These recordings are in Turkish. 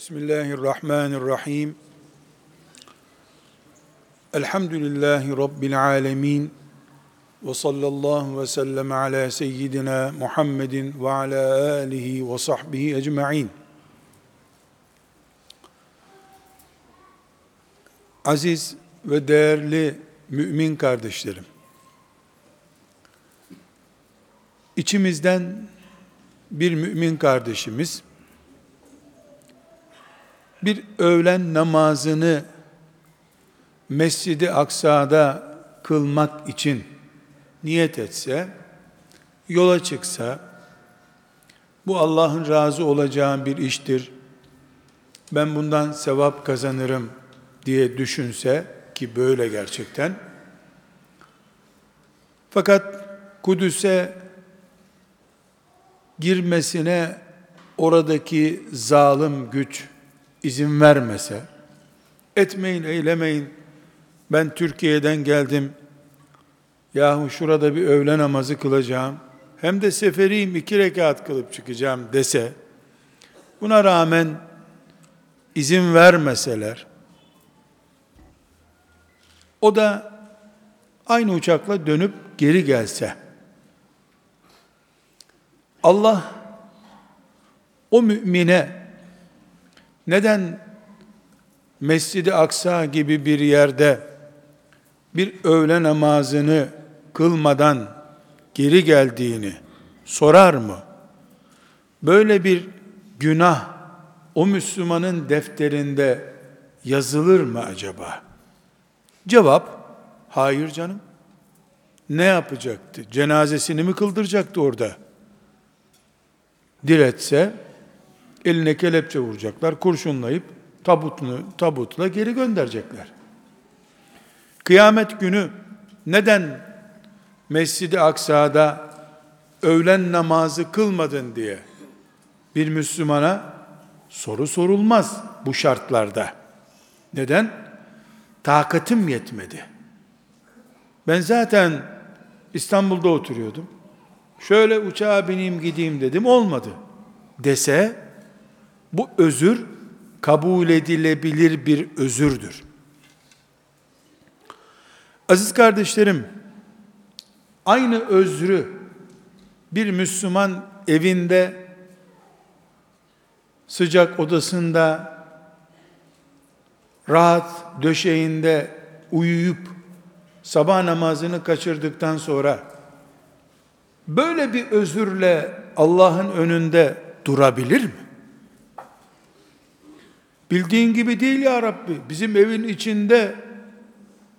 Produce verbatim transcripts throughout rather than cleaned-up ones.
Bismillahirrahmanirrahim. Elhamdülillahi Rabbil alemin. Ve sallallahu ve sellem ala seyyidina Muhammedin ve ala alihi ve sahbihi ecma'in. Aziz ve değerli mümin kardeşlerim, İçimizden bir mümin kardeşimiz bir öğlen namazını Mescid-i Aksa'da kılmak için niyet etse, yola çıksa, bu Allah'ın razı olacağı bir iştir, ben bundan sevap kazanırım diye düşünse, ki böyle gerçekten, fakat Kudüs'e girmesine oradaki zalim güç izin vermese, etmeyin eylemeyin, ben Türkiye'den geldim, yahu şurada bir öğle namazı kılacağım, hem de seferiyim, iki rekat kılıp çıkacağım dese, buna rağmen izin vermeseler, o da aynı uçakla dönüp geri gelse, Allah o mümine neden Mescid-i Aksa gibi bir yerde bir öğle namazını kılmadan geri geldiğini sorar mı? Böyle bir günah o Müslümanın defterinde yazılır mı acaba? Cevap, hayır canım. Ne yapacaktı? Cenazesini mi kıldıracaktı orada? Diletse, eline kelepçe vuracaklar, kurşunlayıp tabutunu, tabutla geri gönderecekler. Kıyamet günü neden Mescid-i Aksa'da öğlen namazı kılmadın diye bir Müslümana soru sorulmaz bu şartlarda. Neden? Takatim yetmedi. Ben zaten İstanbul'da oturuyordum. Şöyle uçağa bineyim gideyim dedim, olmadı dese, bu özür kabul edilebilir bir özürdür. Aziz kardeşlerim, aynı özrü bir Müslüman evinde, sıcak odasında, rahat döşeğinde uyuyup sabah namazını kaçırdıktan sonra böyle bir özürle Allah'ın önünde durabilir mi? Bildiğin gibi değil ya Rabbi, bizim evin içinde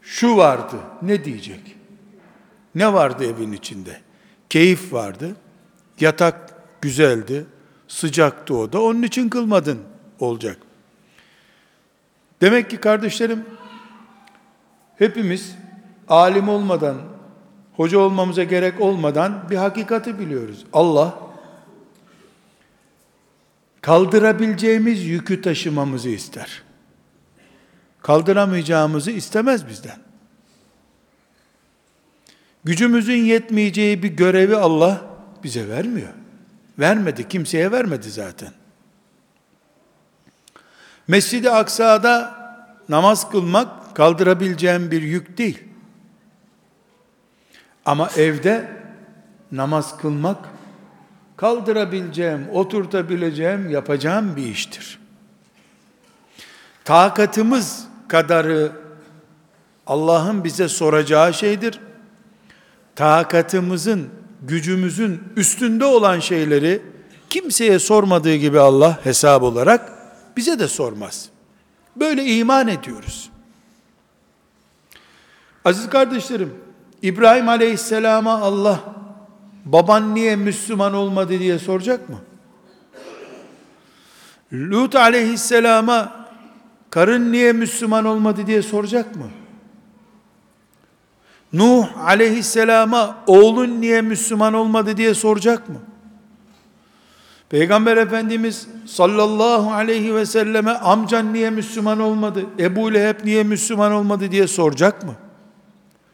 şu vardı. Ne diyecek? Ne vardı evin içinde? Keyif vardı, yatak güzeldi, sıcaktı o da, onun için kılmadın olacak. Demek ki kardeşlerim, hepimiz alim olmadan, hoca olmamıza gerek olmadan bir hakikati biliyoruz. Allah, kaldırabileceğimiz yükü taşımamızı ister. Kaldıramayacağımızı istemez bizden. Gücümüzün yetmeyeceği bir görevi Allah bize vermiyor. Vermedi, kimseye vermedi zaten. Mescid-i Aksa'da namaz kılmak kaldırabileceğim bir yük değil. Ama evde namaz kılmak kaldırabileceğim, oturtabileceğim, yapacağım bir iştir. Takatımız kadarı Allah'ın bize soracağı şeydir. Takatımızın, gücümüzün üstünde olan şeyleri kimseye sormadığı gibi Allah hesap olarak bize de sormaz. Böyle iman ediyoruz. Aziz kardeşlerim, İbrahim Aleyhisselam'a Allah, baban niye Müslüman olmadı diye soracak mı? Lut Aleyhisselam'a karın niye Müslüman olmadı diye soracak mı? Nuh Aleyhisselam'a oğlun niye Müslüman olmadı diye soracak mı? Peygamber Efendimiz sallallahu aleyhi ve selleme amcan niye Müslüman olmadı, Ebu Leheb niye Müslüman olmadı diye soracak mı?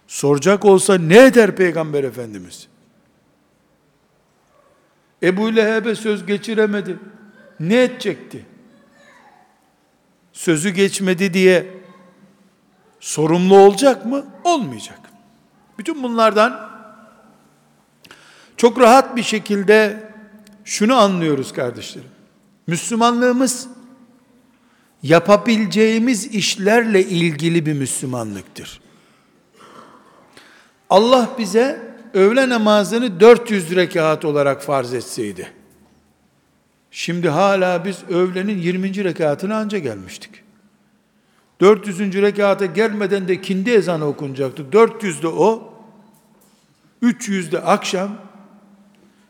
Soracak olsa ne eder Peygamber Efendimiz? Ebu Leheb'e söz geçiremedi. Ne edecekti? sözü geçmedi diye sorumlu olacak mı? Olmayacak. Bütün bunlardan çok rahat bir şekilde şunu anlıyoruz kardeşlerim. Müslümanlığımız yapabileceğimiz işlerle ilgili bir Müslümanlıktır. Allah bize öğle namazını dört yüz rekat olarak farz etseydi, şimdi hala biz öğlenin yirminci rekatına anca gelmiştik. dört yüzüncü rekata gelmeden de ikindi ezanı okunacaktı. dört yüzde o, üç yüzde akşam,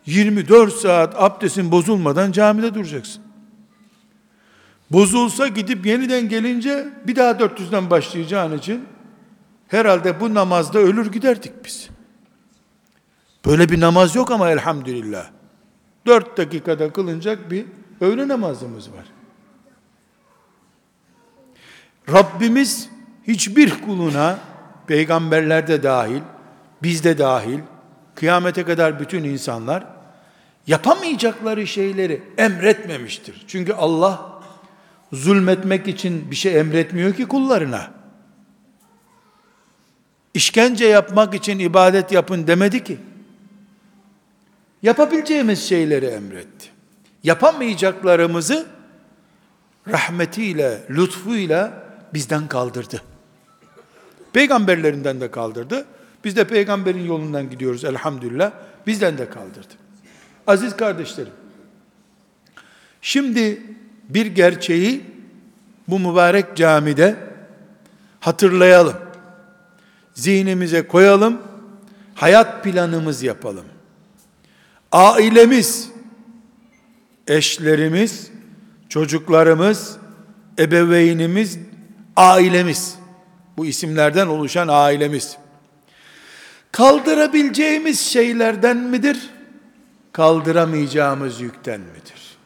yirmi dört saat abdestin bozulmadan camide duracaksın. Bozulsa gidip yeniden gelince bir daha dört yüzden başlayacağın için herhalde bu namazda ölür giderdik biz. Böyle bir namaz yok ama elhamdülillah. Dört dakikada kılınacak bir öğle namazımız var. Rabbimiz hiçbir kuluna, peygamberler de dahil, biz de dahil, kıyamete kadar bütün insanlar, yapamayacakları şeyleri emretmemiştir. Çünkü Allah zulmetmek için bir şey emretmiyor ki kullarına. İşkence yapmak için ibadet yapın demedi ki. Yapabileceğimiz şeyleri emretti. Yapamayacaklarımızı rahmetiyle, lütfuyla bizden kaldırdı. Peygamberlerinden de kaldırdı. Biz de peygamberin yolundan gidiyoruz elhamdülillah. Bizden de kaldırdı. Aziz kardeşlerim, şimdi bir gerçeği bu mübarek camide hatırlayalım. Zihnimize koyalım. Hayat planımız yapalım. Ailemiz, eşlerimiz, çocuklarımız, ebeveynimiz, ailemiz, bu isimlerden oluşan ailemiz, kaldırabileceğimiz şeylerden midir, kaldıramayacağımız yükten midir?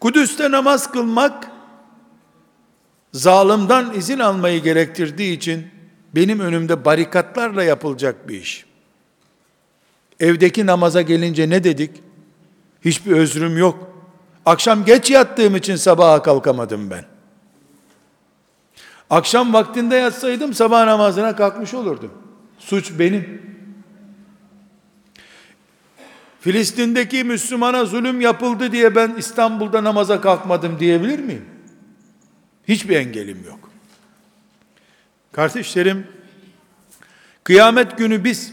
Kudüs'te namaz kılmak, zalimden izin almayı gerektirdiği için, benim önümde barikatlarla yapılacak bir iş. Evdeki namaza gelince ne dedik? Hiçbir özrüm yok. Akşam geç yattığım için sabaha kalkamadım ben. Akşam vaktinde yatsaydım sabah namazına kalkmış olurdum. Suç benim. Filistin'deki Müslümana zulüm yapıldı diye ben İstanbul'da namaza kalkmadım diyebilir miyim? Hiçbir engelim yok. Kardeşlerim, kıyamet günü biz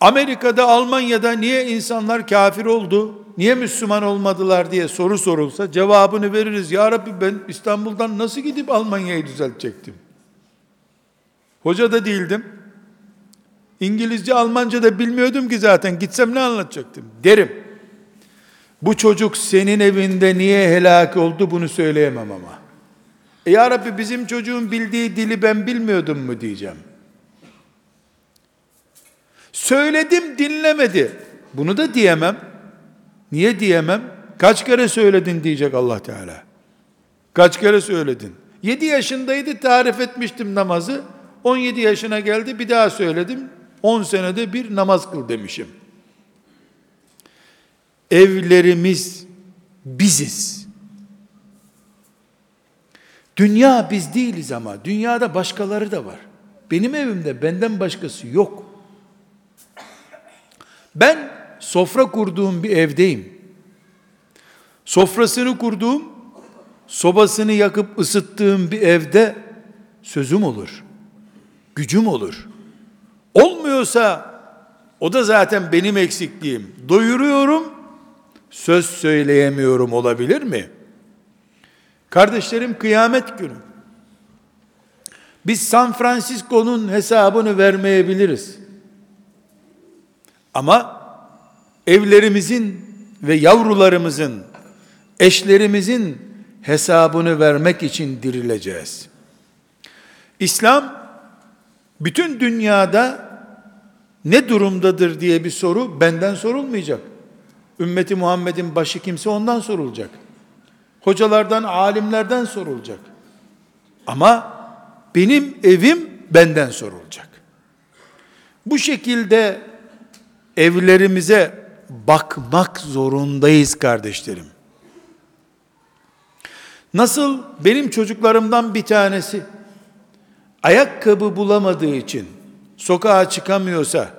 Amerika'da, Almanya'da niye insanlar kafir oldu, niye Müslüman olmadılar diye soru sorulsa cevabını veririz. Ya Rabbi, ben İstanbul'dan nasıl gidip Almanya'yı düzeltecektim? Hoca da değildim. İngilizce, Almanca da bilmiyordum ki zaten. Gitsem ne anlatacaktım? Derim. Bu çocuk senin evinde niye helak oldu bunu söyleyemem ama. E Ya Rabbi, bizim çocuğun bildiği dili ben bilmiyordum mu diyeceğim. Söyledim dinlemedi. Bunu da diyemem. Niye diyemem? Kaç kere söyledin diyecek Allah Teala. Kaç kere söyledin? yedi yaşındaydı, tarif etmiştim namazı. on yedi yaşına geldi, bir daha söyledim. on senede bir namaz kıl demişim. Evlerimiz biziz. Dünya biz değiliz ama. Dünyada başkaları da var. Benim evimde benden başkası yok. Ben sofra kurduğum bir evdeyim. Sofrasını kurduğum, sobasını yakıp ısıttığım bir evde sözüm olur, gücüm olur. Olmuyorsa o da zaten benim eksikliğim. Doyuruyorum, söz söyleyemiyorum, olabilir mi? Kardeşlerim, kıyamet günü biz San Francisco'nun hesabını vermeyebiliriz. Ama evlerimizin ve yavrularımızın, eşlerimizin hesabını vermek için dirileceğiz. İslam bütün dünyada ne durumdadır diye bir soru benden sorulmayacak. Ümmeti Muhammed'in başı kimse, ondan sorulacak. Hocalardan, alimlerden sorulacak. Ama benim evim benden sorulacak. Bu şekilde evlerimize bakmak zorundayız kardeşlerim. Nasıl benim çocuklarımdan bir tanesi ayakkabı bulamadığı için sokağa çıkamıyorsa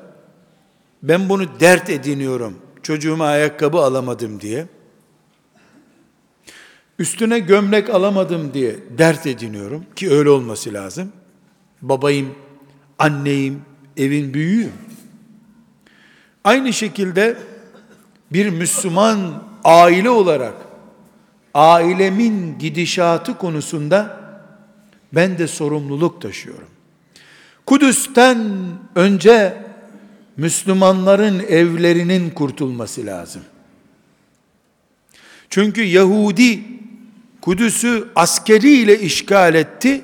ben bunu dert ediniyorum, çocuğuma ayakkabı alamadım diye, üstüne gömlek alamadım diye dert ediniyorum ki öyle olması lazım. Babayım, anneyim, evin büyüğüyüm. Aynı şekilde bir Müslüman aile olarak ailemin gidişatı konusunda ben de sorumluluk taşıyorum. Kudüs'ten önce Müslümanların evlerinin kurtulması lazım. Çünkü Yahudi Kudüs'ü askeriyle işgal etti,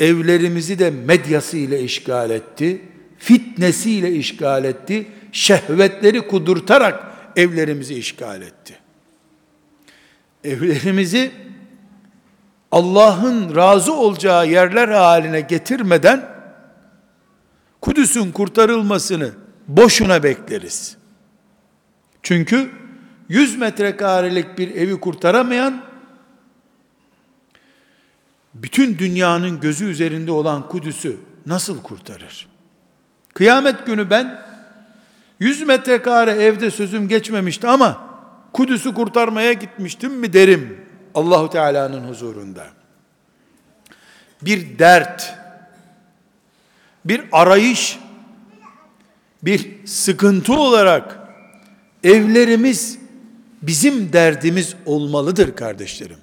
evlerimizi de medyasıyla işgal etti, fitnesiyle işgal etti, şehvetleri kudurtarak evlerimizi işgal etti. Evlerimizi Allah'ın razı olacağı yerler haline getirmeden Kudüs'ün kurtarılmasını boşuna bekleriz. Çünkü yüz metrekarelik bir evi kurtaramayan, bütün dünyanın gözü üzerinde olan Kudüs'ü nasıl kurtarır? Kıyamet günü ben, yüz metrekare evde sözüm geçmemişti ama Kudüs'ü kurtarmaya gitmiştim mi derim Allahu Teala'nın huzurunda. Bir dert, bir arayış, bir sıkıntı olarak evlerimiz bizim derdimiz olmalıdır kardeşlerim.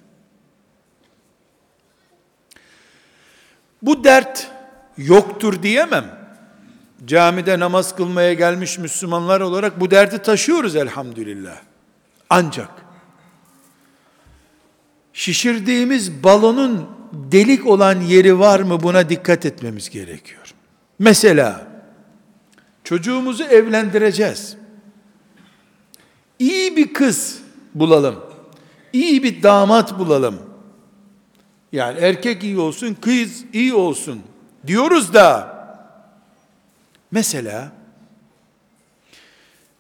Bu dert yoktur diyemem. Camide namaz kılmaya gelmiş Müslümanlar olarak bu derdi taşıyoruz elhamdülillah. Ancak şişirdiğimiz balonun delik olan yeri var mı, buna dikkat etmemiz gerekiyor. Mesela çocuğumuzu evlendireceğiz. İyi bir kız bulalım. İyi bir damat bulalım. Yani erkek iyi olsun, kız iyi olsun diyoruz da mesela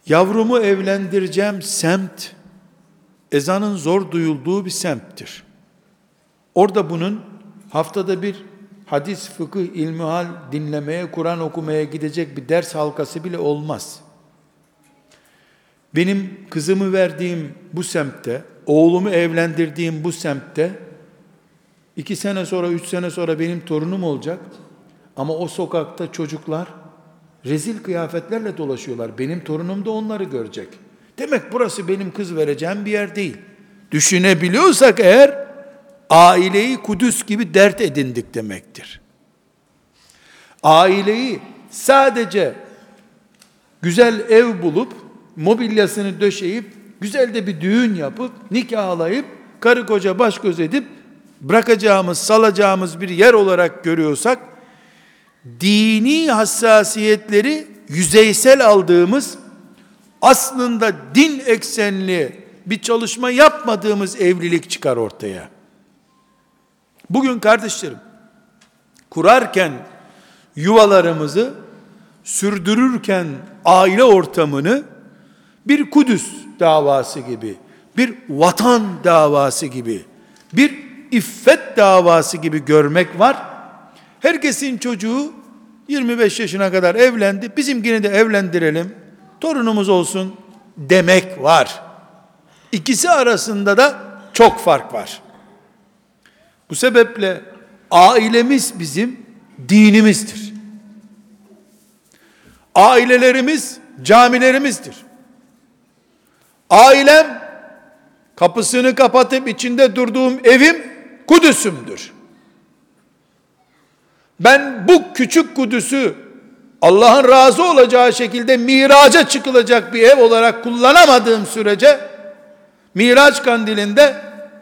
yavrumu evlendireceğim semt ezanın zor duyulduğu bir semttir. Orada bunun haftada bir hadis, fıkıh, ilmihal dinlemeye, Kur'an okumaya gidecek bir ders halkası bile olmaz. Benim kızımı verdiğim bu semtte, oğlumu evlendirdiğim bu semtte iki sene sonra, üç sene sonra benim torunum olacak. Ama o sokakta çocuklar rezil kıyafetlerle dolaşıyorlar. Benim torunum da onları görecek. Demek burası benim kız vereceğim bir yer değil. Düşünebiliyorsak eğer, aileyi Kudüs gibi dert edindik demektir. Aileyi sadece güzel ev bulup, mobilyasını döşeyip, güzel de bir düğün yapıp, nikahlayıp, karı koca baş göz edip, bırakacağımız, salacağımız bir yer olarak görüyorsak, dini hassasiyetleri yüzeysel aldığımız, aslında din eksenli bir çalışma yapmadığımız evlilik çıkar ortaya. Bugün kardeşlerim, kurarken yuvalarımızı, sürdürürken aile ortamını bir Kudüs davası gibi, bir vatan davası gibi, bir iffet davası gibi görmek var. Herkesin çocuğu yirmi beş yaşına kadar evlendi, bizimkini de evlendirelim, torunumuz olsun demek var. İkisi arasında da çok fark var. Bu sebeple ailemiz bizim dinimizdir. Ailelerimiz camilerimizdir. Ailem, kapısını kapatıp içinde durduğum evim Kudüs'ümdür. Ben bu küçük Kudüs'ü Allah'ın razı olacağı şekilde miraca çıkılacak bir ev olarak kullanamadığım sürece, Miraç kandilinde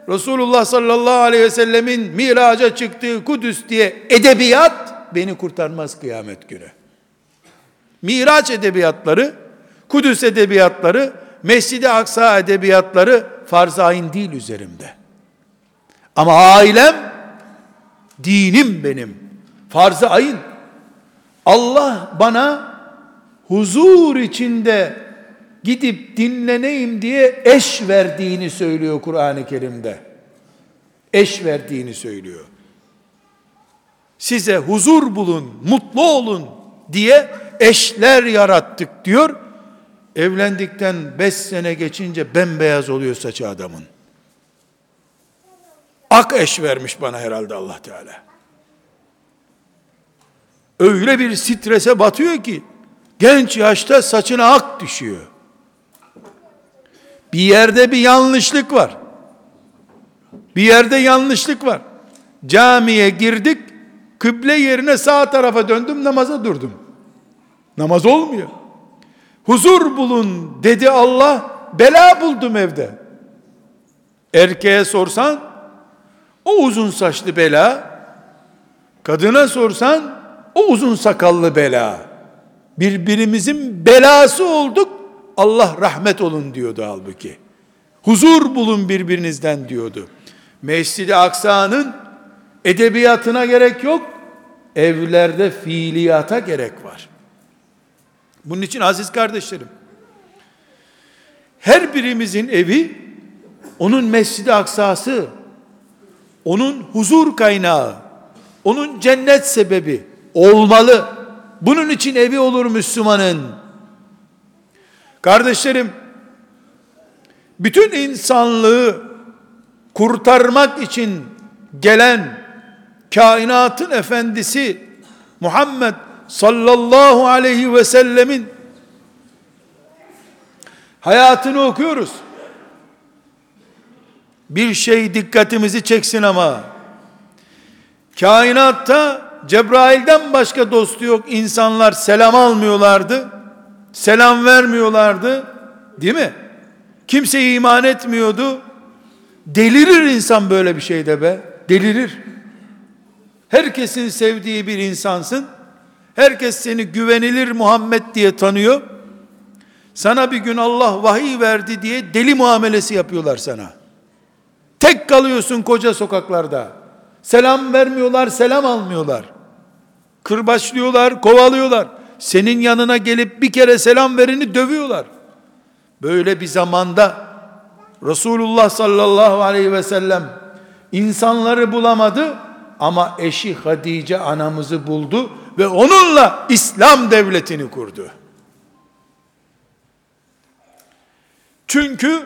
Resulullah sallallahu aleyhi ve sellemin miraca çıktığı Kudüs diye edebiyat beni kurtarmaz kıyamet günü. Miraç edebiyatları, Kudüs edebiyatları, Mescid-i Aksa edebiyatları farz-ı ayn değil üzerimde. Ama ailem, dinim benim. Farz-ı ayn. Allah bana huzur içinde gidip dinleneyim diye eş verdiğini söylüyor Kur'an-ı Kerim'de. eş verdiğini söylüyor. Size huzur bulun, mutlu olun diye eşler yarattık diyor. Evlendikten beş sene geçince bembeyaz oluyor saçı adamın. Ak eş vermiş bana herhalde Allah Teala. Öyle bir strese batıyor ki genç yaşta saçına ak düşüyor. Bir yerde bir yanlışlık var. Bir yerde yanlışlık var. Camiye girdik, kıble yerine sağ tarafa döndüm, namaza durdum. Namaz olmuyor. Huzur bulun dedi Allah, bela buldum evde. Erkeğe sorsan, o uzun saçlı bela. Kadına sorsan, o uzun sakallı bela. Birbirimizin belası olduk, Allah rahmet olun diyordu halbuki. Huzur bulun birbirinizden diyordu. Mescid-i Aksa'nın edebiyatına gerek yok, evlerde fiiliyata gerek var. Bunun için aziz kardeşlerim, her birimizin evi, onun Mescid-i Aksa'sı, onun huzur kaynağı, onun cennet sebebi olmalı. Bunun için evi olur Müslümanın. Kardeşlerim, bütün insanlığı kurtarmak için gelen kainatın efendisi Muhammed sallallahu aleyhi ve sellemin hayatını okuyoruz. Bir şey dikkatimizi çeksin ama, kainatta Cebrail'den başka dostu yok. İnsanlar selam almıyorlardı, selam vermiyorlardı, değil mi? Kimse iman etmiyordu. Delirir insan böyle bir şeyde be, delirir. Herkesin sevdiği bir insansın, herkes seni güvenilir Muhammed diye tanıyor, sana bir gün Allah vahiy verdi diye deli muamelesi yapıyorlar sana. Tek kalıyorsun koca sokaklarda, selam vermiyorlar, selam almıyorlar, kırbaçlıyorlar, kovalıyorlar, senin yanına gelip bir kere selam vereni dövüyorlar. Böyle bir zamanda Resulullah sallallahu aleyhi ve sellem insanları bulamadı ama eşi Hatice anamızı buldu ve onunla İslam devletini kurdu. Çünkü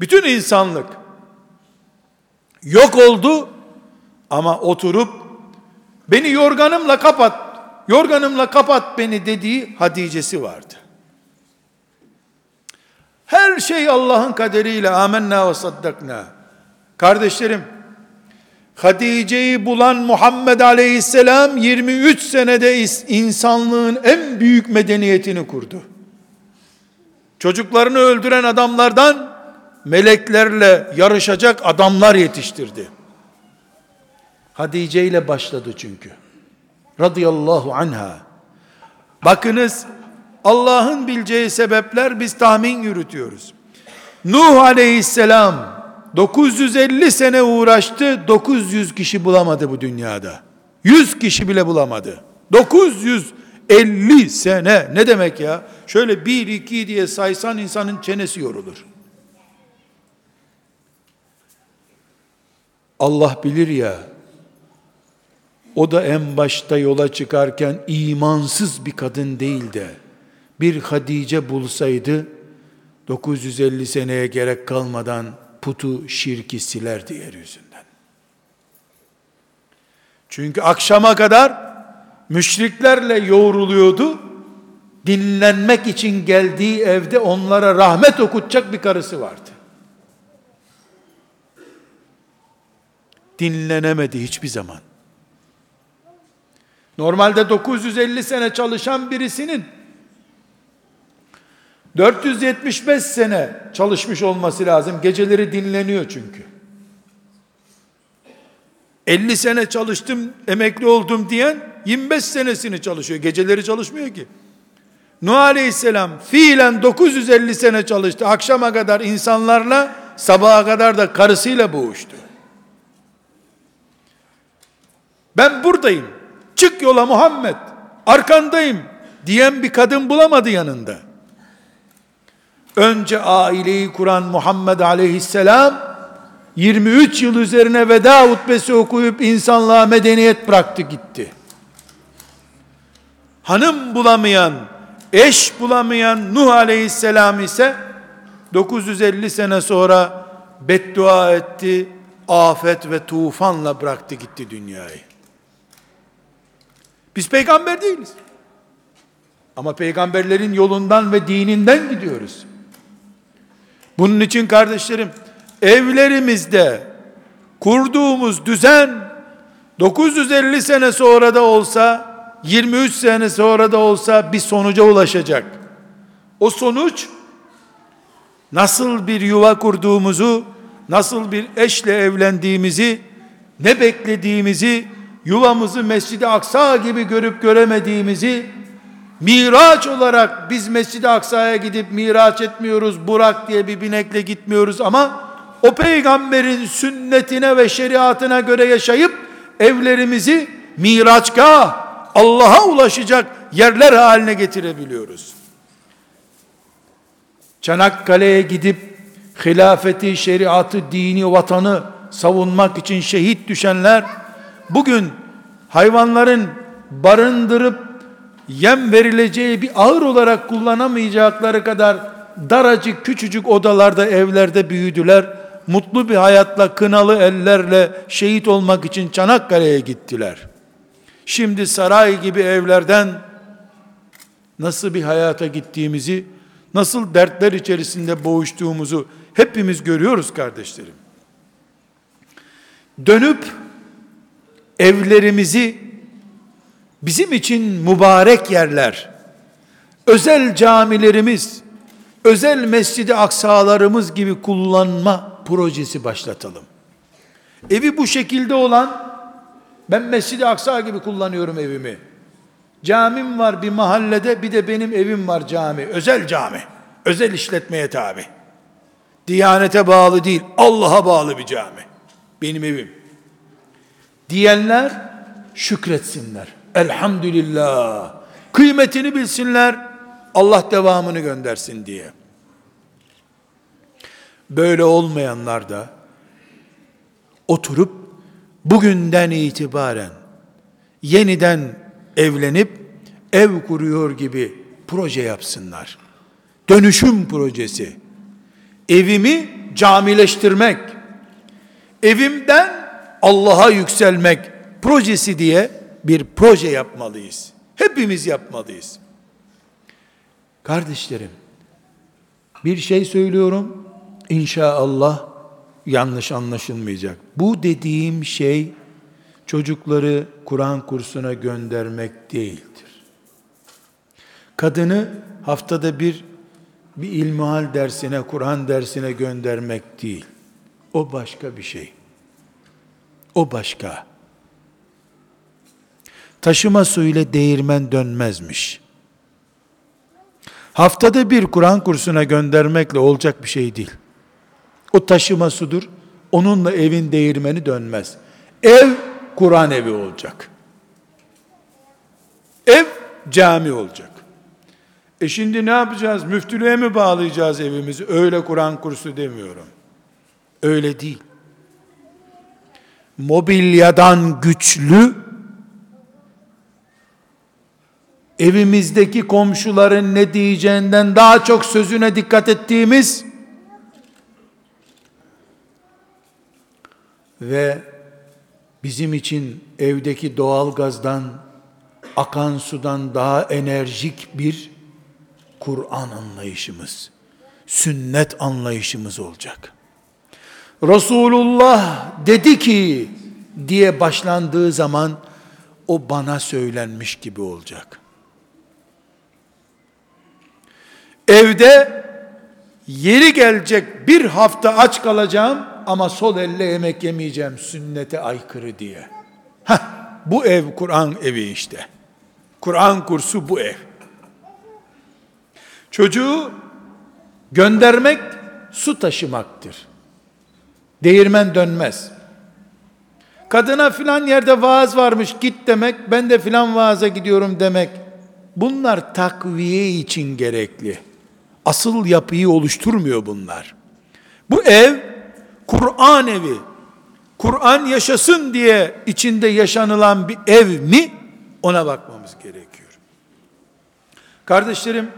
bütün insanlık yok oldu ama oturup beni yorganımla kapat, yorganımla kapat beni dediği Hatice'si vardı. Her şey Allah'ın kaderiyle. Âmennâ ve saddaknâ. Kardeşlerim, Hatice'yi bulan Muhammed aleyhisselam yirmi üç senede insanlığın en büyük medeniyetini kurdu. Çocuklarını öldüren adamlardan meleklerle yarışacak adamlar yetiştirdi. Hatice ile başladı çünkü. Radıyallahu anha. Bakınız, Allah'ın bileceği sebepler, biz tahmin yürütüyoruz. Nuh aleyhisselam dokuz yüz elli sene uğraştı, dokuz yüz kişi bulamadı bu dünyada. yüz kişi bile bulamadı. dokuz yüz elli sene ne demek ya? Şöyle bir iki diye saysan insanın çenesi yorulur. Allah bilir ya, o da en başta yola çıkarken imansız bir kadın değil de bir Hatice bulsaydı dokuz yüz elli seneye gerek kalmadan putu, şirki silerdi yeryüzünden. Çünkü akşama kadar müşriklerle yoğruluyordu. Dinlenmek için geldiği evde onlara rahmet okutacak bir karısı vardı. Dinlenemedi hiçbir zaman. Normalde dokuz yüz elli sene çalışan birisinin dört yüz yetmiş beş sene çalışmış olması lazım. Geceleri dinleniyor çünkü. elli sene çalıştım, emekli oldum diyen yirmi beş senesini çalışıyor. Geceleri çalışmıyor ki. Nuh aleyhisselam fiilen dokuz yüz elli sene çalıştı. Akşama kadar insanlarla, sabaha kadar da karısıyla boğuştu. Ben buradayım, çık yola Muhammed, arkandayım diyen bir kadın bulamadı yanında. Önce aileyi kuran Muhammed aleyhisselam yirmi üç yıl üzerine veda hutbesi okuyup insanlığa medeniyet bıraktı gitti. Hanım bulamayan, eş bulamayan Nuh Aleyhisselam ise dokuz yüz elli sene sonra beddua etti, afet ve tufanla bıraktı gitti dünyayı. Biz peygamber değiliz. Ama peygamberlerin yolundan ve dininden gidiyoruz. Bunun için kardeşlerim, evlerimizde kurduğumuz düzen dokuz yüz elli sene sonra da olsa, yirmi üç sene sonra da olsa bir sonuca ulaşacak. O sonuç, nasıl bir yuva kurduğumuzu, nasıl bir eşle evlendiğimizi, ne beklediğimizi, yuvamızı Mescid-i Aksa gibi görüp göremediğimizi, Miraç olarak biz Mescid-i Aksa'ya gidip miraç etmiyoruz, Burak diye bir binekle gitmiyoruz ama o peygamberin sünnetine ve şeriatına göre yaşayıp evlerimizi miraçgah, Allah'a ulaşacak yerler haline getirebiliyoruz. Çanakkale'ye gidip hilafeti, şeriatı, dini, vatanı savunmak için şehit düşenler bugün hayvanların barındırıp yem verileceği bir ağır olarak kullanamayacakları kadar daracık küçücük odalarda, evlerde büyüdüler. Mutlu bir hayatla, kınalı ellerle şehit olmak için Çanakkale'ye gittiler. Şimdi saray gibi evlerden nasıl bir hayata gittiğimizi, nasıl dertler içerisinde boğuştuğumuzu hepimiz görüyoruz kardeşlerim. Dönüp evlerimizi bizim için mübarek yerler, özel camilerimiz, özel Mescid-i Aksalarımız gibi kullanma projesi başlatalım. Evi bu şekilde olan, ben Mescid-i Aksa gibi kullanıyorum evimi, camim var bir mahallede, bir de benim evim var cami, özel cami, özel işletmeye tabi, Diyanete bağlı değil, Allah'a bağlı bir cami, benim evim diyenler şükretsinler, elhamdülillah, kıymetini bilsinler, Allah devamını göndersin diye. Böyle olmayanlar da oturup bugünden itibaren yeniden evlenip ev kuruyor gibi proje yapsınlar. Dönüşüm projesi. Evimi camileştirmek, evimden Allah'a yükselmek projesi diye bir proje yapmalıyız. Hepimiz yapmalıyız. Kardeşlerim, bir şey söylüyorum, İnşallah yanlış anlaşılmayacak. Bu dediğim şey çocukları Kur'an kursuna göndermek değildir. Kadını haftada bir bir ilmihal dersine, Kur'an dersine göndermek değil. O başka bir şey. O başka. Taşıma suyuyla değirmen dönmezmiş. Haftada bir Kur'an kursuna göndermekle olacak bir şey değil. O taşıma sudur. Onunla evin değirmeni dönmez. Ev Kur'an evi olacak. Ev cami olacak. E şimdi ne yapacağız? Müftülüğe mi bağlayacağız evimizi? Öyle Kur'an kursu demiyorum. Öyle değil. Mobilyadan güçlü, evimizdeki komşuların ne diyeceğinden daha çok sözüne dikkat ettiğimiz ve bizim için evdeki doğalgazdan, akan sudan daha enerjik bir Kur'an anlayışımız, sünnet anlayışımız olacak. Resulullah dedi ki diye başlandığı zaman o bana söylenmiş gibi olacak. Evde yeri gelecek bir hafta aç kalacağım ama sol elle yemek yemeyeceğim sünnete aykırı diye. Heh, bu ev Kur'an evi işte. Kur'an kursu bu ev. Çocuğu göndermek su taşımaktır. Değirmen dönmez. Kadına filan yerde vaaz varmış git demek, ben de filan vaaza gidiyorum demek. Bunlar takviye için gerekli. Asıl yapıyı oluşturmuyor bunlar. Bu ev Kur'an evi, Kur'an yaşasın diye içinde yaşanılan bir ev mi? Ona bakmamız gerekiyor. Kardeşlerim,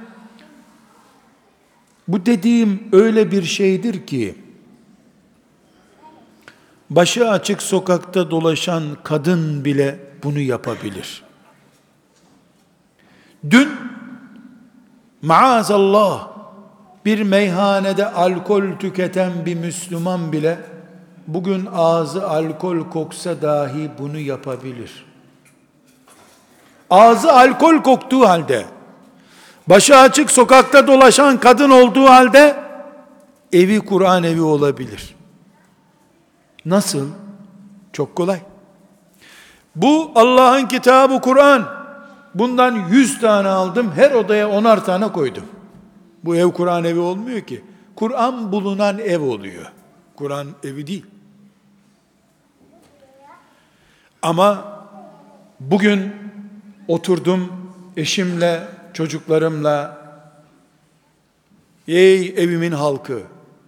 bu dediğim öyle bir şeydir ki, başı açık sokakta dolaşan kadın bile bunu yapabilir. Dün, maazallah, bir meyhanede alkol tüketen bir Müslüman bile, bugün ağzı alkol koksa dahi bunu yapabilir. Ağzı alkol koktuğu halde, başı açık sokakta dolaşan kadın olduğu halde, evi Kur'an evi olabilir. Nasıl? Çok kolay. Bu Allah'ın kitabı Kur'an. Bundan yüz tane aldım, her odaya onar tane koydum. Bu ev Kur'an evi olmuyor ki. Kur'an bulunan ev oluyor. Kur'an evi değil. Ama bugün oturdum eşimle, çocuklarımla, ey evimin halkı,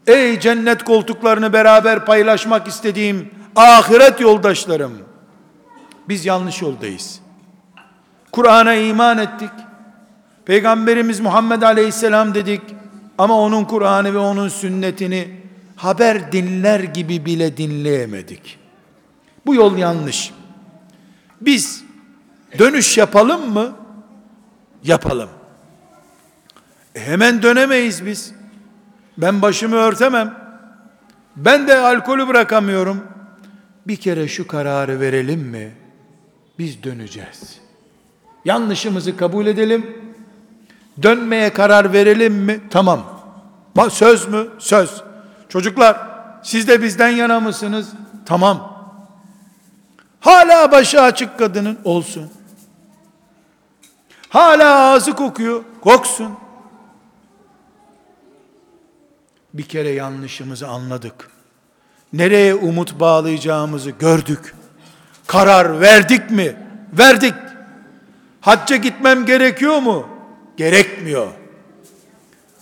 ey cennet koltuklarını beraber paylaşmak istediğim ahiret yoldaşlarım, biz yanlış yoldayız. Kur'an'a iman ettik, Peygamberimiz Muhammed Aleyhisselam dedik, ama onun Kur'an'ı ve onun sünnetini haber dinler gibi bile dinleyemedik. Bu yol yanlış. Biz dönüş yapalım mı? Yapalım. E hemen dönemeyiz biz. Ben başımı örtemem. Ben de alkolü bırakamıyorum. Bir kere şu kararı verelim mi? Biz döneceğiz. Yanlışımızı kabul edelim. Dönmeye karar verelim mi? Tamam. Söz mü? Söz. Çocuklar, siz de bizden yana mısınız? Tamam. Hala başı açık kadının olsun. Hala ağzı kokuyor. Koksun. Bir kere yanlışımızı anladık. Nereye umut bağlayacağımızı gördük. Karar verdik mi? Verdik. Hacca gitmem gerekiyor mu? Gerekmiyor.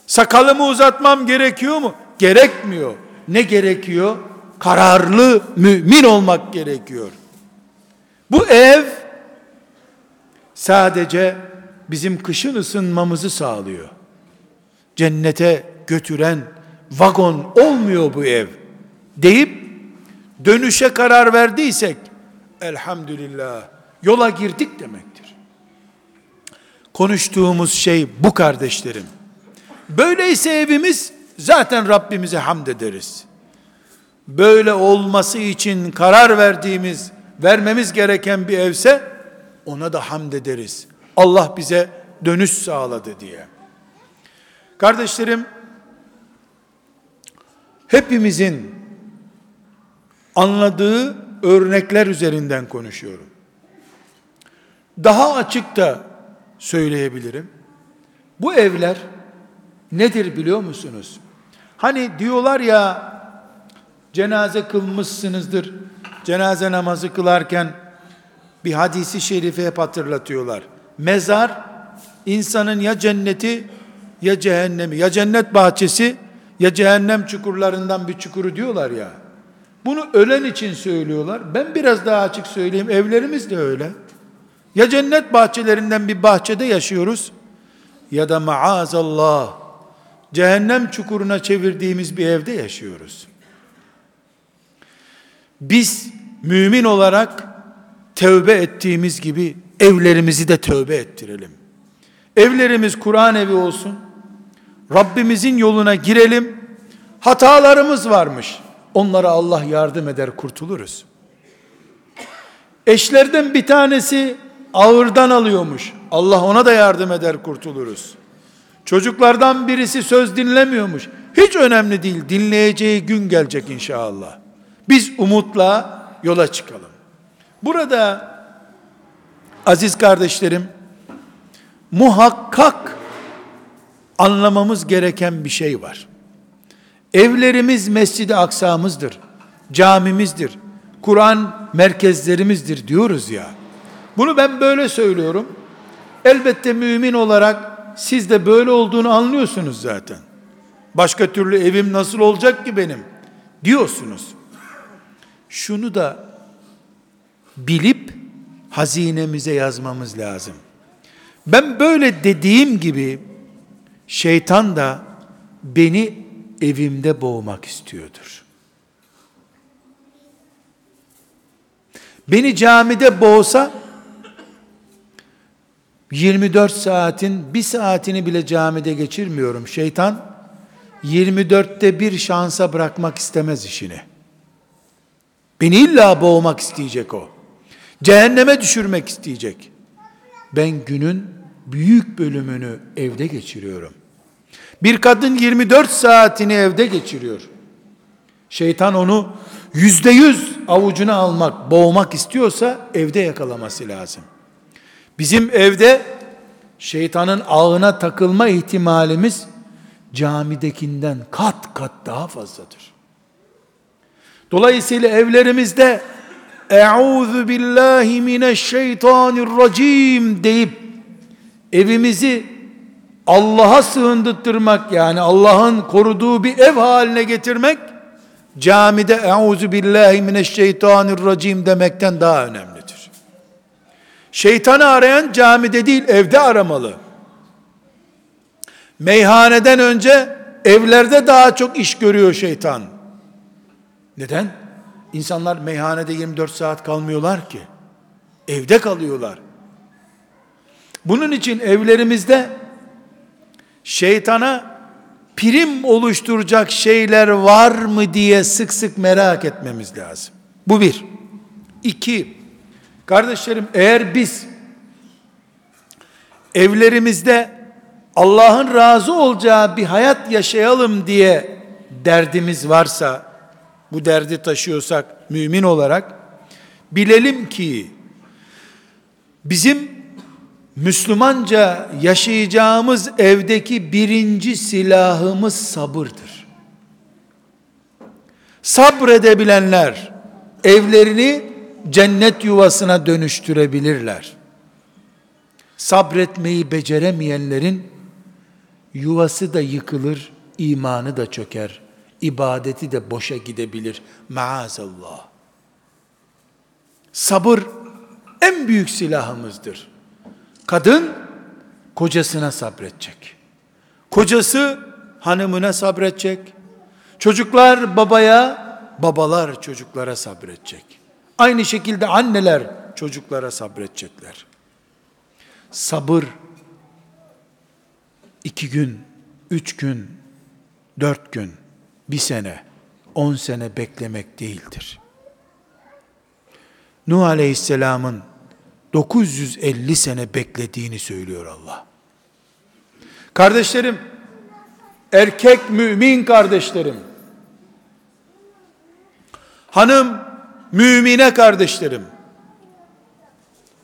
Sakalımı uzatmam gerekiyor mu? Gerekmiyor. Ne gerekiyor? Kararlı mümin olmak gerekiyor. Bu ev sadece bizim kışın ısınmamızı sağlıyor. Cennete götüren vagon olmuyor bu ev deyip dönüşe karar verdiysek elhamdülillah yola girdik demektir. Konuştuğumuz şey bu kardeşlerim. Böyleyse evimiz zaten Rabbimize hamd ederiz. Böyle olması için karar verdiğimiz, vermemiz gereken bir evse ona da hamd ederiz. Allah bize dönüş sağladı diye. Kardeşlerim, hepimizin anladığı örnekler üzerinden konuşuyorum. Daha açık da söyleyebilirim. Bu evler nedir biliyor musunuz? Hani diyorlar ya, cenaze kılmışsınızdır. Cenaze namazı kılarken bir hadisi şerifi hep hatırlatıyorlar. Mezar insanın ya cenneti ya cehennemi, ya cennet bahçesi ya cehennem çukurlarından bir çukuru diyorlar ya. Bunu ölen için söylüyorlar. Ben biraz daha açık söyleyeyim. Evlerimiz de öyle. Ya cennet bahçelerinden bir bahçede yaşıyoruz ya da maazallah cehennem çukuruna çevirdiğimiz bir evde yaşıyoruz. Biz mümin olarak tövbe ettiğimiz gibi evlerimizi de tövbe ettirelim. Evlerimiz Kur'an evi olsun. Rabbimizin yoluna girelim. Hatalarımız varmış. Onlara Allah yardım eder, kurtuluruz. Eşlerden bir tanesi ağırdan alıyormuş. Allah ona da yardım eder, kurtuluruz. Çocuklardan birisi söz dinlemiyormuş. Hiç önemli değil. Dinleyeceği gün gelecek inşallah. Biz umutla yola çıkalım. Burada aziz kardeşlerim, muhakkak anlamamız gereken bir şey var. Evlerimiz Mescid-i Aksa'mızdır, camimizdir, Kur'an merkezlerimizdir diyoruz ya. Bunu ben böyle söylüyorum. Elbette mümin olarak siz de böyle olduğunu anlıyorsunuz zaten. Başka türlü evim nasıl olacak ki benim? diyorsunuz. Şunu da bilip hazinemize yazmamız lazım. Ben böyle dediğim gibi şeytan da beni evimde boğmak istiyordur. Beni camide boğsa yirmi dört saatin bir saatini bile camide geçirmiyorum. Şeytan yirmi dörtte bir şansa bırakmak istemez işini. Beni illa boğmak isteyecek o. Cehenneme düşürmek isteyecek. Ben günün büyük bölümünü evde geçiriyorum. Bir kadın yirmi dört saatini evde geçiriyor. Şeytan onu yüzde yüz avucuna almak, boğmak istiyorsa evde yakalaması lazım. Bizim evde şeytanın ağına takılma ihtimalimiz camidekinden kat kat daha fazladır. Dolayısıyla evlerimizde "Eûzu billahi mineşşeytanirracim" deyip evimizi Allah'a sığındırtmak, yani Allah'ın koruduğu bir ev haline getirmek, camide "Eûzu billahi mineşşeytanirracim" demekten daha önemlidir. Şeytanı arayan camide değil, evde aramalı. Meyhaneden önce evlerde daha çok iş görüyor şeytan. Neden? İnsanlar meyhanede yirmi dört saat kalmıyorlar ki. Evde kalıyorlar. Bunun için evlerimizde şeytana prim oluşturacak şeyler var mı diye sık sık merak etmemiz lazım. Bu bir. İki, kardeşlerim, eğer biz evlerimizde Allah'ın razı olacağı bir hayat yaşayalım diye derdimiz varsa, bu derdi taşıyorsak mümin olarak, bilelim ki bizim Müslümanca yaşayacağımız evdeki birinci silahımız sabırdır. Sabredebilenler evlerini cennet yuvasına dönüştürebilirler. Sabretmeyi beceremeyenlerin yuvası da yıkılır, imanı da çöker, ibadeti de boşa gidebilir. Maazallah. Sabır en büyük silahımızdır. Kadın kocasına sabredecek. Kocası hanımına sabredecek. Çocuklar babaya, babalar çocuklara sabredecek. Aynı şekilde anneler çocuklara sabredecekler. Sabır iki gün, üç gün, dört gün, bir sene, on sene beklemek değildir. Nuh Aleyhisselam'ın dokuz yüz elli sene beklediğini söylüyor Allah. Kardeşlerim, erkek mümin kardeşlerim, hanım mümine kardeşlerim,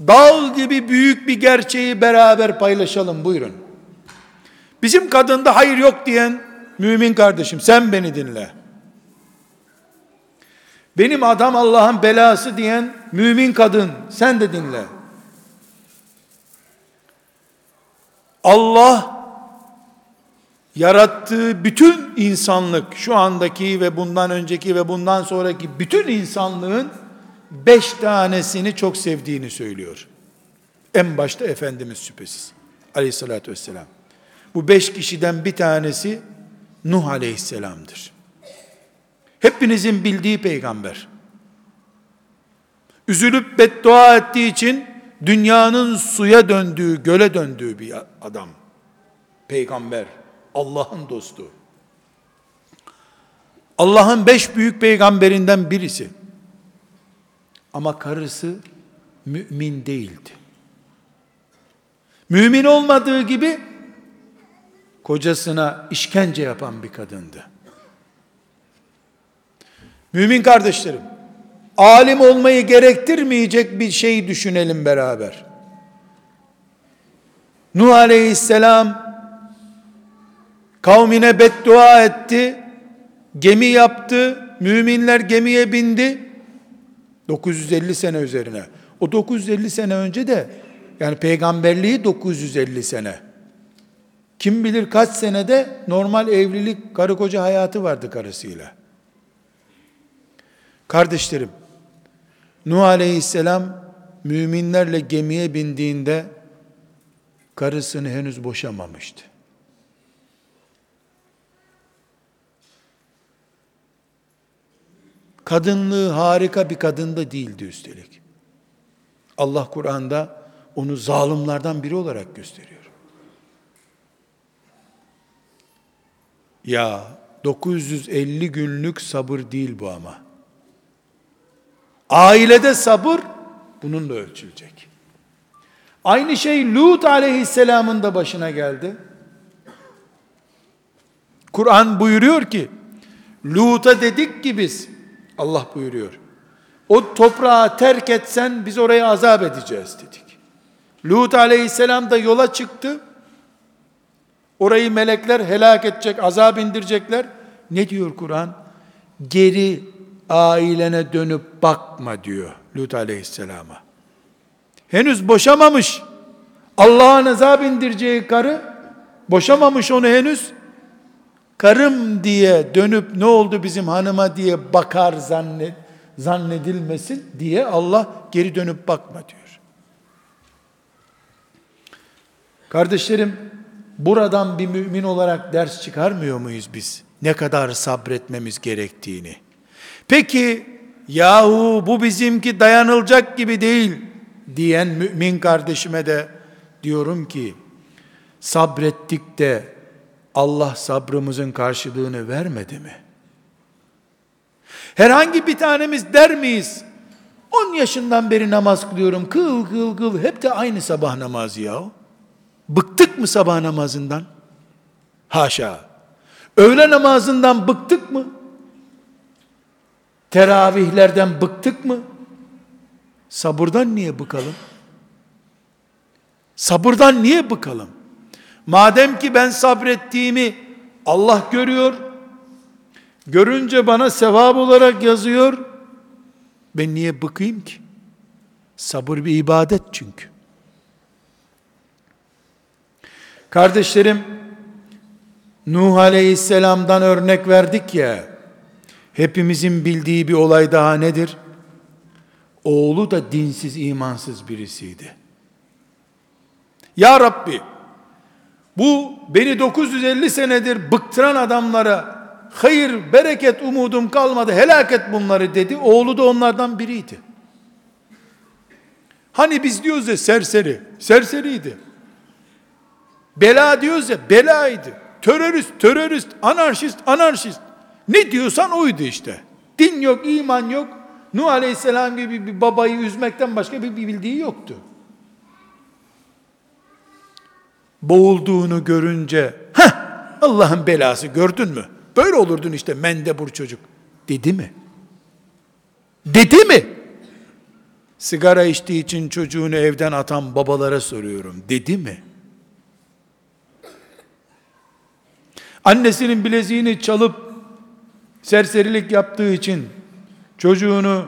dağ gibi büyük bir gerçeği beraber paylaşalım, buyurun. Bizim kadında hayır yok diyen mümin kardeşim, sen beni dinle. Benim adam Allah'ın belası diyen mümin kadın, sen de dinle. Allah yarattığı bütün insanlık, şu andaki ve bundan önceki ve bundan sonraki bütün insanlığın beş tanesini çok sevdiğini söylüyor. En başta Efendimiz şüphesiz aleyhissalatü vesselam. Bu beş kişiden bir tanesi Nuh aleyhisselamdır. Hepinizin bildiği peygamber. Üzülüp beddua ettiği için dünyanın suya döndüğü, göle döndüğü bir adam. Peygamber, Allah'ın dostu. Allah'ın beş büyük peygamberinden birisi. Ama karısı mümin değildi. Mümin olmadığı gibi kocasına işkence yapan bir kadındı. Mümin kardeşlerim, alim olmayı gerektirmeyecek bir şey düşünelim beraber. Nuh Aleyhisselam kavmine beddua etti, gemi yaptı, müminler gemiye bindi. dokuz yüz elli sene üzerine. O dokuz yüz elli sene önce de, yani peygamberliği dokuz yüz elli sene. Kim bilir kaç senede normal evlilik, karı koca hayatı vardı karısıyla. Kardeşlerim, Nuh Aleyhisselam müminlerle gemiye bindiğinde karısını henüz boşamamıştı. Kadınlığı harika bir kadın da değildi üstelik. Allah Kur'an'da onu zalimlerden biri olarak gösteriyor. Ya dokuz yüz elli günlük sabır değil bu ama. Ailede sabır bununla ölçülecek. Aynı şey Lut Aleyhisselam'ın da başına geldi. Kur'an buyuruyor ki, Lut'a dedik ki biz, Allah buyuruyor, o toprağı terk etsen biz oraya azap edeceğiz dedik. Lut Aleyhisselam da yola çıktı. Orayı melekler helak edecek, azap indirecekler. Ne diyor Kur'an? Geri ailene dönüp bakma diyor Lut Aleyhisselam'a. Henüz boşamamış. Allah'ın azap indireceği karı, boşamamış onu henüz. Karım diye dönüp ne oldu bizim hanıma diye bakar zannet, zannedilmesin diye Allah geri dönüp bakma diyor. Kardeşlerim, buradan bir mümin olarak ders çıkarmıyor muyuz biz? Ne kadar sabretmemiz gerektiğini. Peki, yahu bu bizimki dayanılacak gibi değil diyen mümin kardeşime de diyorum ki, sabrettik de Allah sabrımızın karşılığını vermedi mi? Herhangi bir tanemiz der miyiz? on yaşından beri namaz kılıyorum, kıl kıl kıl, hep de aynı sabah namazı yahu. Bıktık mı sabah namazından? Haşa. Öğle namazından bıktık mı? Teravihlerden bıktık mı? Sabırdan niye bıkalım? Sabırdan niye bıkalım? Madem ki ben sabrettiğimi Allah görüyor, görünce bana sevap olarak yazıyor, ben niye bıkayım ki? Sabır bir ibadet çünkü. Kardeşlerim, Nuh Aleyhisselam'dan örnek verdik ya, hepimizin bildiği bir olay daha nedir? Oğlu da dinsiz, imansız birisiydi. Ya Rabbi, bu beni dokuz yüz elli senedir bıktıran adamlara hayır, bereket umudum kalmadı, helak et bunları dedi. Oğlu da onlardan biriydi. Hani biz diyoruz ya serseri, serseriydi. Bela diyoruz ya, belaydı. Terörist, terörist, anarşist, anarşist. Ne diyorsan oydu işte. Din yok, iman yok. Nuh Aleyhisselam gibi bir babayı üzmekten başka bir bildiği yoktu. Boğulduğunu görünce, heh, Allah'ın belası gördün mü? Böyle olurdun işte mendebur çocuk. Dedi mi? Dedi mi? Sigara içtiği için çocuğunu evden atan babalara soruyorum. Dedi mi? Annesinin bileziğini çalıp serserilik yaptığı için çocuğunu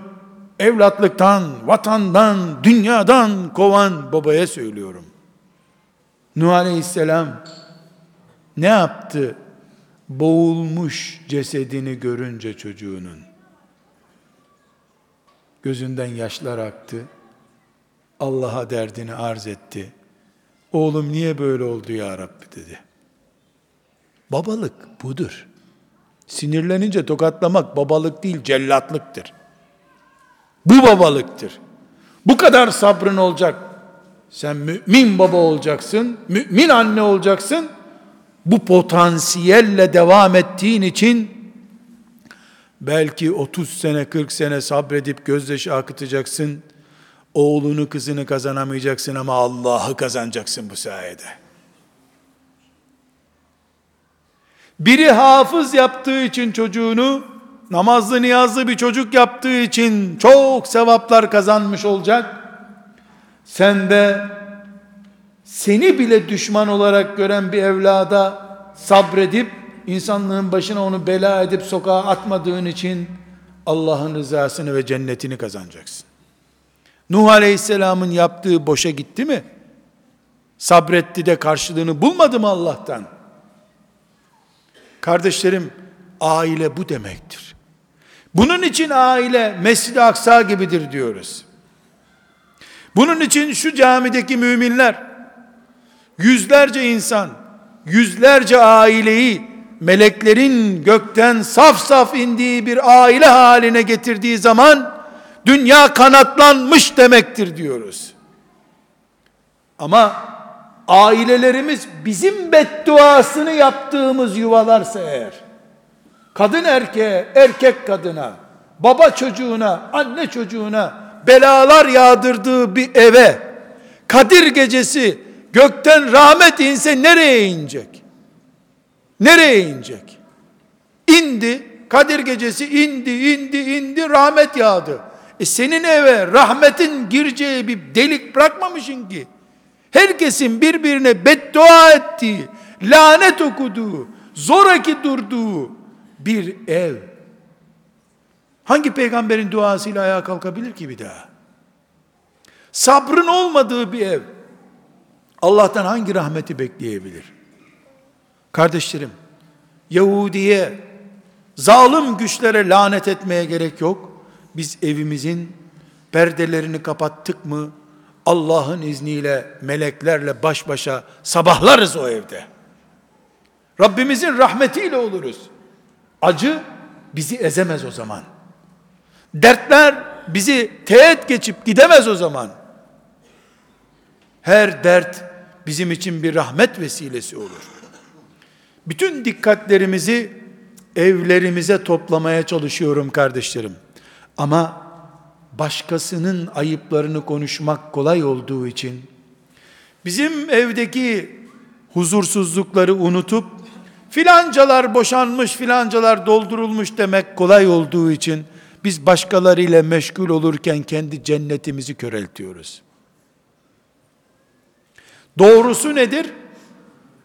evlatlıktan, vatandan, dünyadan kovan babaya söylüyorum. Nuh Aleyhisselam ne yaptı? Boğulmuş cesedini görünce çocuğunun gözünden yaşlar aktı. Allah'a derdini arz etti. Oğlum niye böyle oldu ya Rabbi dedi. Babalık budur. Sinirlenince tokatlamak babalık değil, cellatlıktır. Bu babalıktır. Bu kadar sabrın olacak. Sen mümin baba olacaksın, mümin anne olacaksın. Bu potansiyelle devam ettiğin için belki otuz sene, kırk sene sabredip gözyaşı akıtacaksın. Oğlunu, kızını kazanamayacaksın ama Allah'ı kazanacaksın bu sayede. Biri hafız yaptığı için çocuğunu, namazlı niyazlı bir çocuk yaptığı için çok sevaplar kazanmış olacak. Sen de seni bile düşman olarak gören bir evlada sabredip, insanlığın başına onu bela edip sokağa atmadığın için Allah'ın rızasını ve cennetini kazanacaksın. Nuh Aleyhisselam'ın yaptığı boşa gitti mi? Sabretti de karşılığını bulmadı mı Allah'tan? Kardeşlerim, aile bu demektir. Bunun için aile Mescid-i Aksa gibidir diyoruz. Bunun için şu camideki müminler, yüzlerce insan, yüzlerce aileyi meleklerin gökten saf saf indiği bir aile haline getirdiği zaman dünya kanatlanmış demektir diyoruz. Ama ailelerimiz bizim bedduasını yaptığımız yuvalarsa eğer, kadın erkeğe, erkek kadına, baba çocuğuna, anne çocuğuna belalar yağdırdığı bir eve Kadir gecesi gökten rahmet inse nereye inecek? Nereye inecek? İndi, Kadir gecesi indi, indi, indi, rahmet yağdı. E senin eve rahmetin gireceği bir delik bırakmamışsın ki. Herkesin birbirine beddua ettiği, lanet okuduğu, zoraki durduğu bir ev. Hangi peygamberin duasıyla ayağa kalkabilir ki bir daha? Sabrın olmadığı bir ev. Allah'tan hangi rahmeti bekleyebilir? Kardeşlerim, Yahudi'ye, zalim güçlere lanet etmeye gerek yok. Biz evimizin perdelerini kapattık mı, Allah'ın izniyle meleklerle baş başa sabahlarız o evde. Rabbimizin rahmetiyle oluruz. Acı bizi ezemez o zaman. Dertler bizi teğet geçip gidemez o zaman. Her dert bizim için bir rahmet vesilesi olur. Bütün dikkatlerimizi evlerimize toplamaya çalışıyorum kardeşlerim. Ama başkasının ayıplarını konuşmak kolay olduğu için bizim evdeki huzursuzlukları unutup filancalar boşanmış, filancalar doldurulmuş demek kolay olduğu için biz başkalarıyla meşgul olurken kendi cennetimizi köreltiyoruz. Doğrusu nedir?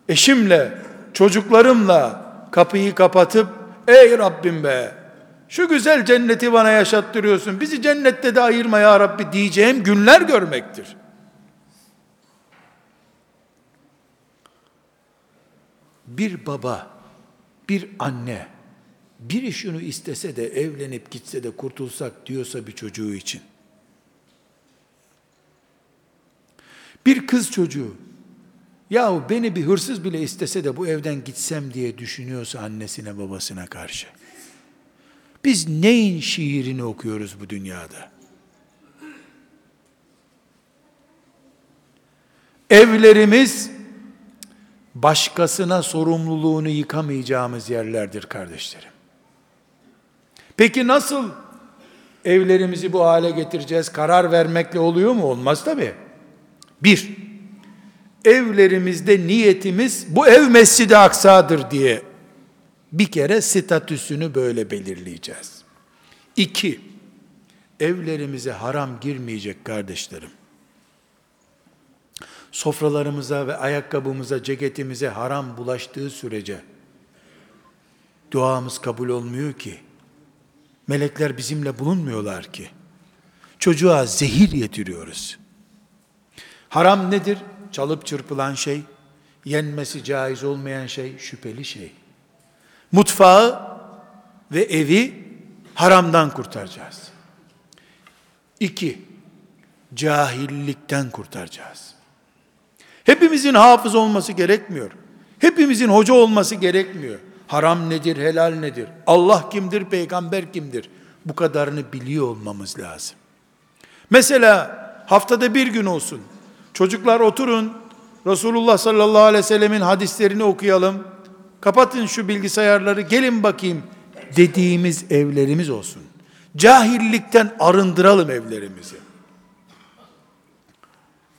Eşimle, çocuklarımla kapıyı kapatıp ey Rabbim be, şu güzel cenneti bana yaşattırıyorsun, bizi cennette de ayırma ya Rabbi diyeceğim günler görmektir. Bir baba, bir anne, biri şunu istese de evlenip gitse de kurtulsak diyorsa bir çocuğu için. Bir kız çocuğu, yahu beni bir hırsız bile istese de bu evden gitsem diye düşünüyorsa annesine babasına karşı. Biz neyin şiirini okuyoruz bu dünyada? Evlerimiz başkasına sorumluluğunu yıkamayacağımız yerlerdir kardeşlerim. Peki nasıl evlerimizi bu hale getireceğiz? Karar vermekle oluyor mu? Olmaz tabii. Bir, evlerimizde niyetimiz bu ev Mescid-i Aksa'dır diye bir kere statüsünü böyle belirleyeceğiz. İki, evlerimize haram girmeyecek kardeşlerim. Sofralarımıza ve ayakkabımıza, ceketimize haram bulaştığı sürece duamız kabul olmuyor ki. Melekler bizimle bulunmuyorlar ki. Çocuğa zehir yediriyoruz. Haram nedir? Çalıp çırpılan şey, yenmesi caiz olmayan şey, şüpheli şey. Mutfağı ve evi haramdan kurtaracağız. İki, cahillikten kurtaracağız. Hepimizin hafız olması gerekmiyor. Hepimizin hoca olması gerekmiyor. Haram nedir, helal nedir? Allah kimdir, peygamber kimdir? Bu kadarını biliyor olmamız lazım. Mesela haftada bir gün olsun. Çocuklar oturun, Resulullah sallallahu aleyhi ve sellemin hadislerini okuyalım. Kapatın şu bilgisayarları, gelin bakayım dediğimiz evlerimiz olsun. Cahillikten arındıralım evlerimizi.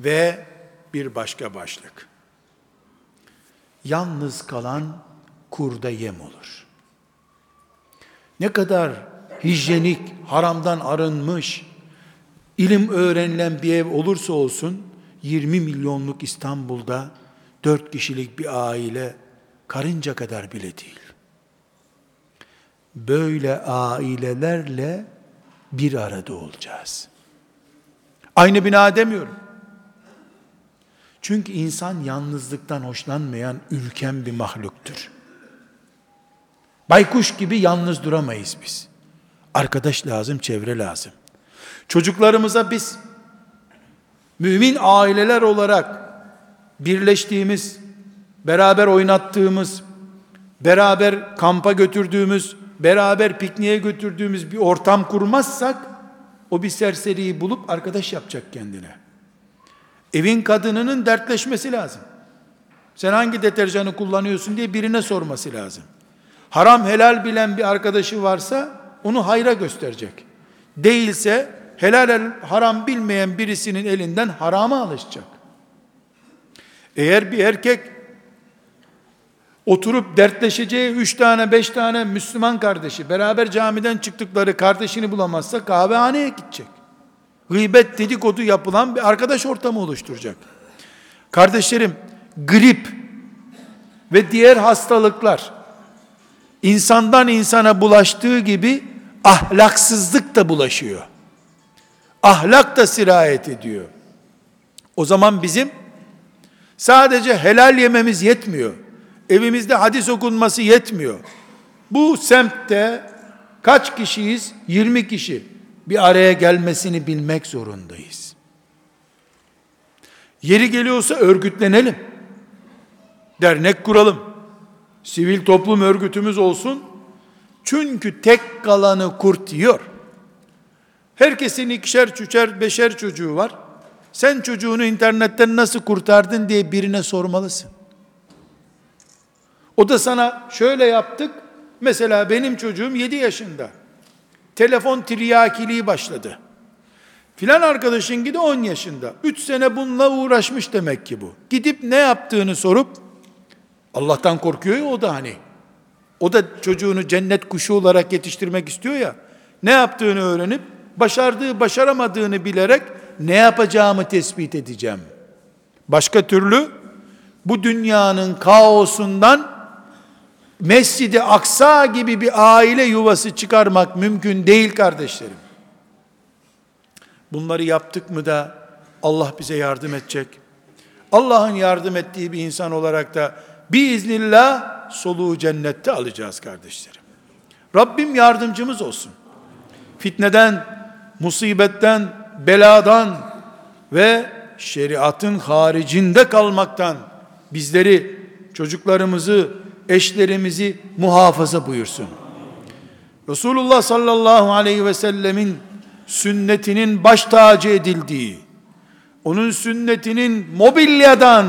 Ve bir başka başlık. Yalnız kalan kurda yem olur. Ne kadar hijyenik, haramdan arınmış, ilim öğrenilen bir ev olursa olsun, yirmi milyonluk İstanbul'da dört kişilik bir aile karınca kadar bile değil. Böyle ailelerle bir arada olacağız. Aynı bina demiyorum. Çünkü insan yalnızlıktan hoşlanmayan ürken bir mahluktur. Baykuş gibi yalnız duramayız biz. Arkadaş lazım, çevre lazım. Çocuklarımıza biz mümin aileler olarak birleştiğimiz, beraber oynattığımız, beraber kampa götürdüğümüz, beraber pikniğe götürdüğümüz bir ortam kurmazsak, o bir serseriyi bulup arkadaş yapacak kendine. Evin kadınının dertleşmesi lazım. Sen hangi deterjanı kullanıyorsun diye birine sorması lazım. Haram helal bilen bir arkadaşı varsa onu hayra gösterecek. Değilse helal haram bilmeyen birisinin elinden harama alışacak. Eğer bir erkek oturup dertleşeceği üç tane beş tane Müslüman kardeşi, beraber camiden çıktıkları kardeşini bulamazsa kahvehaneye gidecek. Gıybet dedikodu yapılan bir arkadaş ortamı oluşturacak. Kardeşlerim, grip ve diğer hastalıklar insandan insana bulaştığı gibi ahlaksızlık da bulaşıyor. Ahlak da sirayet ediyor. O zaman bizim sadece helal yememiz yetmiyor. Evimizde hadis okunması yetmiyor. Bu semtte kaç kişiyiz? yirmi kişi. Bir araya gelmesini bilmek zorundayız. Yeri geliyorsa örgütlenelim. Dernek kuralım. Sivil toplum örgütümüz olsun. Çünkü tek kalanı kurt yiyor. Herkesin ikişer, üçer, beşer çocuğu var. Sen çocuğunu internetten nasıl kurtardın diye birine sormalısın. O da sana şöyle yaptık. Mesela benim çocuğum yedi yaşında. Telefon tiryakiliği başladı. Filan arkadaşın gibi on yaşında. üç sene bununla uğraşmış demek ki bu. Gidip ne yaptığını sorup, Allah'tan korkuyor ya o da hani. O da çocuğunu cennet kuşu olarak yetiştirmek istiyor ya. Ne yaptığını öğrenip, başardığı başaramadığını bilerek ne yapacağımı tespit edeceğim. Başka türlü bu dünyanın kaosundan Mescid-i Aksa gibi bir aile yuvası çıkarmak mümkün değil kardeşlerim. Bunları yaptık mı da Allah bize yardım edecek. Allah'ın yardım ettiği bir insan olarak da biiznillah soluğu cennette alacağız kardeşlerim. Rabbim yardımcımız olsun. Fitneden, musibetten, beladan ve şeriatın haricinde kalmaktan bizleri, çocuklarımızı, eşlerimizi muhafaza buyursun. Resulullah sallallahu aleyhi ve sellemin sünnetinin baş tacı edildiği, onun sünnetinin mobilyadan,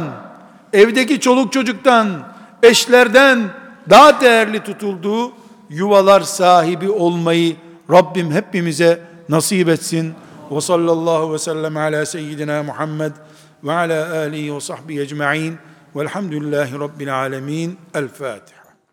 evdeki çoluk çocuktan, eşlerden daha değerli tutulduğu yuvalar sahibi olmayı Rabbim hepimize nasip etsin. Ve sallallahu ve sellem ala seyyidina Muhammed ve ala alihi ve sahbihi ecma'in. Velhamdülillahi Rabbil alemin. El Fatiha.